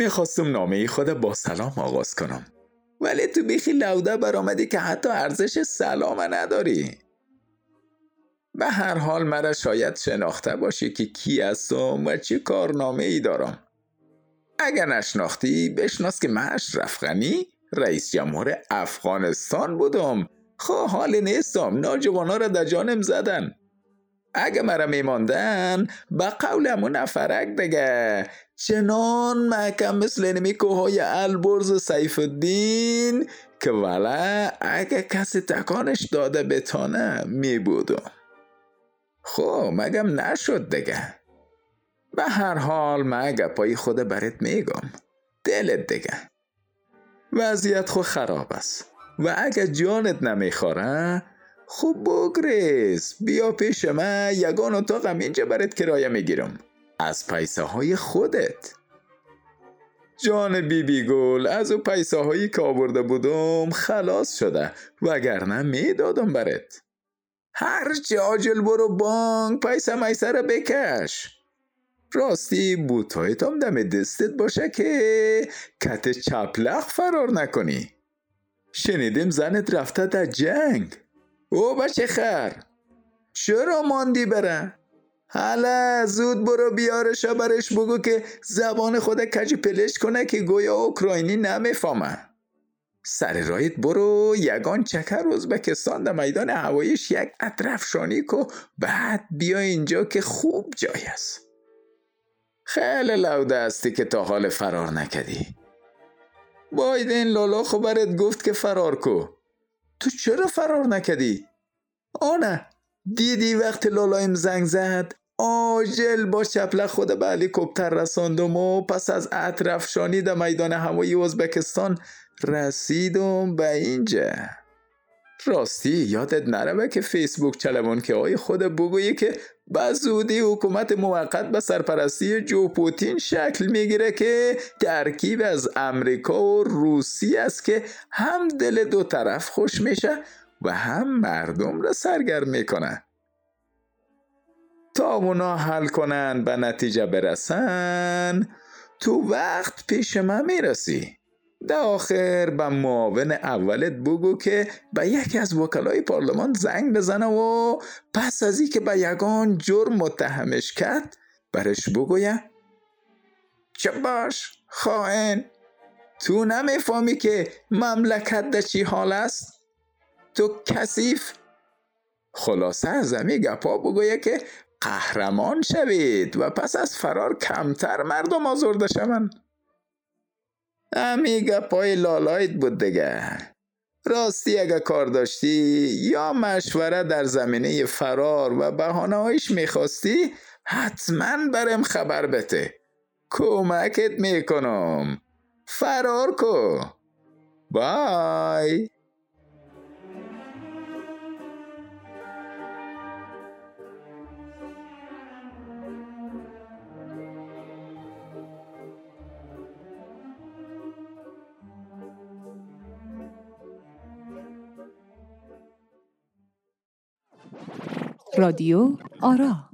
میخواستم نامه خود با سلام آغاز کنم، ولی تو بیخی لوده برآمدی که حتی ارزش سلام نداری. به هر حال مرا شاید شناخته باشی که کی هستم و چه کارنامه ای دارم. اگر نشناختی بشناس که من اشرف غنی رئیس جمهور افغانستان بودم. خواه حال نیستم، ناجوانا را در جانم زدن. اگه مرا میماندن با قولمون افرق دگه چنان محکم مثل اینمی کوهای البرز سیف الدین که ولی اگه کسی تکانش داده بتانه میبودم. خب مگم نشد دگه. به هر حال مگه پای خود برات میگم دلت دگه وضعیت خو خراب است و اگه جانت نمیخوره خوب بگریز، بیا پیش من، یگان اتاقم اینجا برات کرایه میگیرم از پیسه های خودت. جان بیبی گل از اون پیسه هایی که آورده بودم خلاص شده، وگرنه میدادم برات. هرچی عاجل برو بانک پیسه میسه را بکش. راستی بوتایت هم دم دستت باشه که کت چپلخ فرار نکنی. شنیدم زنت رفته در جنگ. او بچه خر چرا ماندی بره؟ حالا زود برو بیارشا برش بگو که زبان خود کج پلش کنه که گویا اوکراینی نمیفهمه. سر رایت برو یگان چکر ازبکستان در میدان هوایش یک اطرف شانی کو بعد بیا اینجا که خوب جای است. خیلی لوده هستی که تا حال فرار نکدی. بایدن لالا خبرت گفت که فرار کو. تو چرا فرار نکدی؟ آنه دیدی وقت لالایم زنگ زد آجل با چپله خود به هلیکوپتر رساندم و پس از اطرفشانی در میدان هوایی ازبکستان رسیدم به اینجا. راستی یادت نره که فیسبوک چلوانکه های خود بگویی که به زودی حکومت موقت به سرپرستی جو پوتین شکل میگیره که ترکیب از امریکا و روسیه است که هم دل دو طرف خوش میشه و هم مردم را سرگرم میکنه. تا اونا حل کنن به نتیجه برسن تو وقت پیش من میرسی. در آخر به معاون اولت بگو که به یکی از وکلای پارلمان زنگ بزنه و پس از ای که به یگان جرم متهمش کرد برش بگویه چه باش خائن، تو نمیفهمی که مملکت در چی حال است؟ تو کثیف. خلاصه از همی گپا بگویه که قهرمان شوید و پس از فرار کمتر مردم آزرده شوند. امیگه پای لالایت بود دگه. راستی اگه کار داشتی یا مشوره در زمینه فرار و بهانه هایش میخواستی حتما برم خبر بده، کمکت میکنم. فرار کو. بای. رادیو آرا.